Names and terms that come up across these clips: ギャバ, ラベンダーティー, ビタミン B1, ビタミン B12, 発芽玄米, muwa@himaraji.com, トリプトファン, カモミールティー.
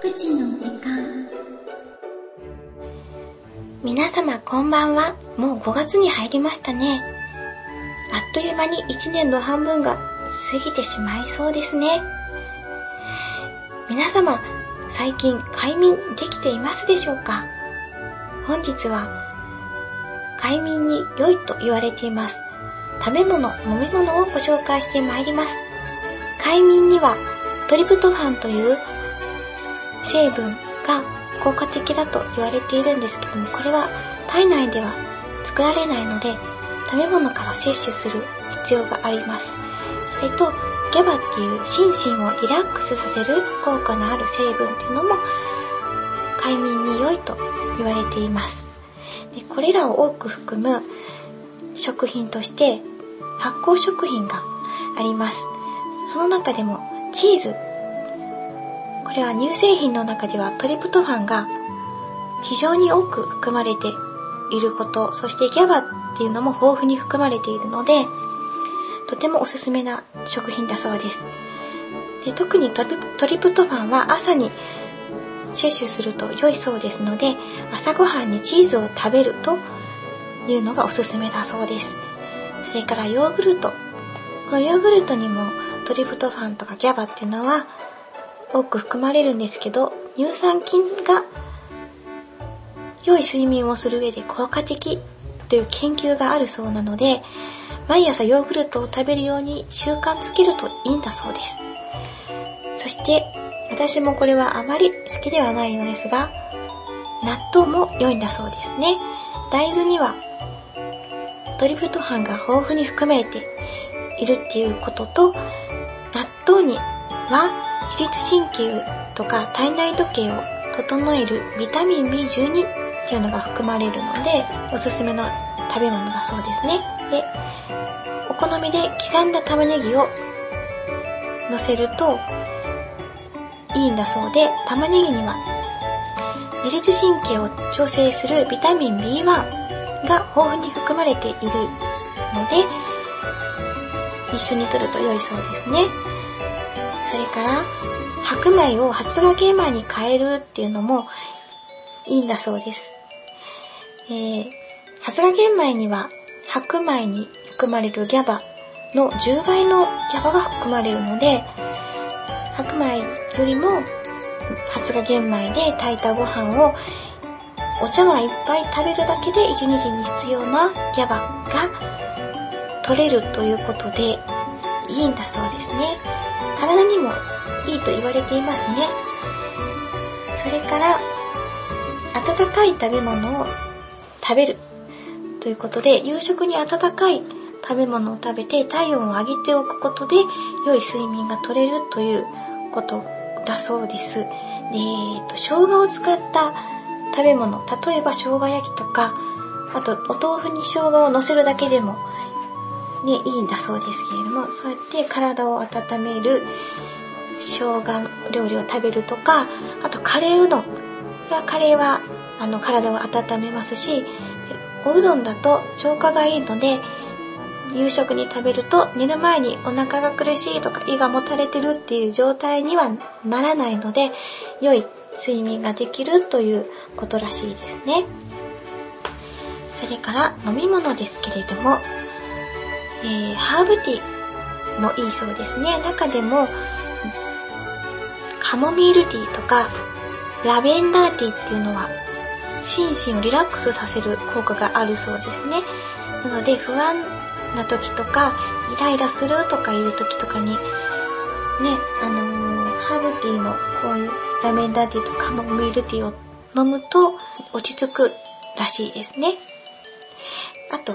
プチの時間。皆様こんばんは。もう5月に入りましたね。あっという間に1年の半分が過ぎてしまいそうですね。皆様最近快眠できていますでしょうか？本日は快眠に良いと言われています食べ物、飲み物をご紹介してまいります。快眠にはトリプトファンという成分が効果的だと言われているんですけども、これは体内では作られないので食べ物から摂取する必要があります。それとギャバっていう心身をリラックスさせる効果のある成分っていうのも快眠に良いと言われています。でこれらを多く含む食品として発酵食品があります。その中でもチーズ、これは乳製品の中ではトリプトファンが非常に多く含まれていること、そしてギャバっていうのも豊富に含まれているのでとてもおすすめな食品だそうです。で特にトリプトファンは朝に摂取すると良いそうですので、朝ごはんにチーズを食べるというのがおすすめだそうです。それからヨーグルト、このヨーグルトにもトリプトファンとかギャバっていうのは多く含まれるんですけど、乳酸菌が良い睡眠をする上で効果的という研究があるそうなので、毎朝ヨーグルトを食べるように習慣づけるといいんだそうです。そして私もこれはあまり好きではないのですが、納豆も良いんだそうですね。大豆にはトリプトファンが豊富に含まれているっていうことと、納豆には自律神経とか体内時計を整えるビタミン B12 っていうのが含まれるのでおすすめの食べ物だそうですね。で、お好みで刻んだ玉ねぎを乗せるといいんだそうで、玉ねぎには自律神経を調整するビタミン B1 が豊富に含まれているので一緒に摂ると良いそうですね。それから白米を発芽玄米に変えるっていうのもいいんだそうです。発芽玄米には白米に含まれるギャバの10倍のギャバが含まれるので、白米よりも発芽玄米で炊いたご飯をお茶碗いっぱい食べるだけで1日に必要なギャバが取れるということでいいんだそうですね。体にもいいと言われていますね。それから温かい食べ物を食べるということで、夕食に温かい食べ物を食べて体温を上げておくことで良い睡眠が取れるということだそうです。で、生姜を使った食べ物、例えば生姜焼きとか、あとお豆腐に生姜を乗せるだけでもね、いいんだそうですけれども、そうやって体を温める生姜料理を食べるとか、あとカレーうどん。カレーは体を温めますし、おうどんだと消化がいいので、夕食に食べると寝る前にお腹が苦しいとか胃がもたれてるっていう状態にはならないので、良い睡眠ができるということらしいですね。それから飲み物ですけれども、ハーブティーもいいそうですね。中でもカモミールティーとかラベンダーティーっていうのは心身をリラックスさせる効果があるそうですね。なので不安な時とかイライラするとかいう時とかにね、ハーブティーのこういうラベンダーティーとカモミールティーを飲むと落ち着くらしいですね。あと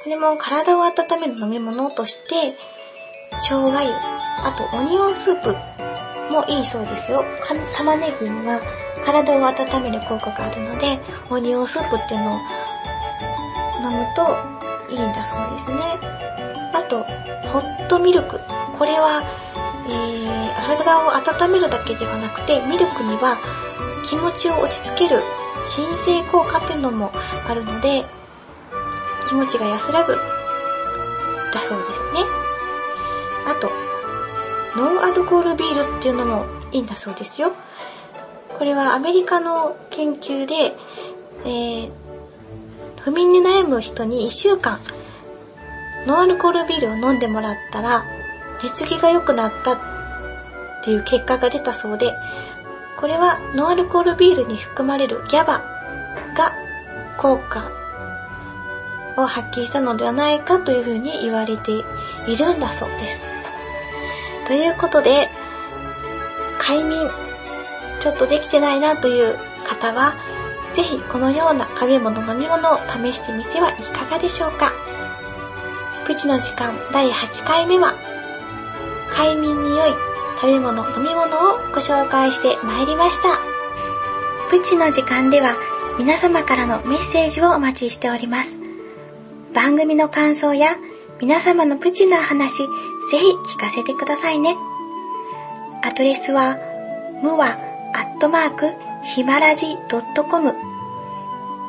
これも体を温める飲み物として生姜湯、あとオニオンスープもいいそうですよ。玉ねぎには体を温める効果があるので、オニオンスープっていうのを飲むといいんだそうですね。あとホットミルク、これは、体を温めるだけではなくて、ミルクには気持ちを落ち着ける鎮静効果っていうのもあるので気持ちが安らぐだそうですね。あとノンアルコールビールっていうのもいいんだそうですよ。これはアメリカの研究で、不眠に悩む人に1週間ノンアルコールビールを飲んでもらったら寝つきが良くなったっていう結果が出たそうで、これはノンアルコールビールに含まれる GABA が効果を発揮したのではないかというふうに言われているんだそうです。ということで、快眠ちょっとできてないなという方はぜひこのような食べ物飲み物を試してみてはいかがでしょうか。プチの時間第8回目は快眠に良い食べ物飲み物をご紹介してまいりました。プチの時間では皆様からのメッセージをお待ちしております。番組の感想や皆様のプチな話、ぜひ聞かせてくださいね。アドレスはmuwa@himaraji.com、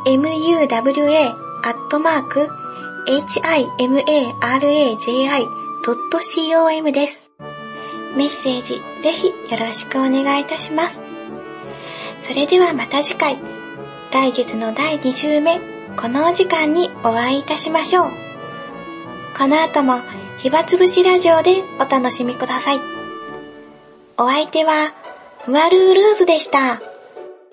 muwa@himaraji.com です。メッセージぜひよろしくお願いいたします。それではまた次回、来月の第2週目、このお時間にお会いいたしましょう。この後も暇つぶしラジオでお楽しみください。お相手はふわるールーズでした。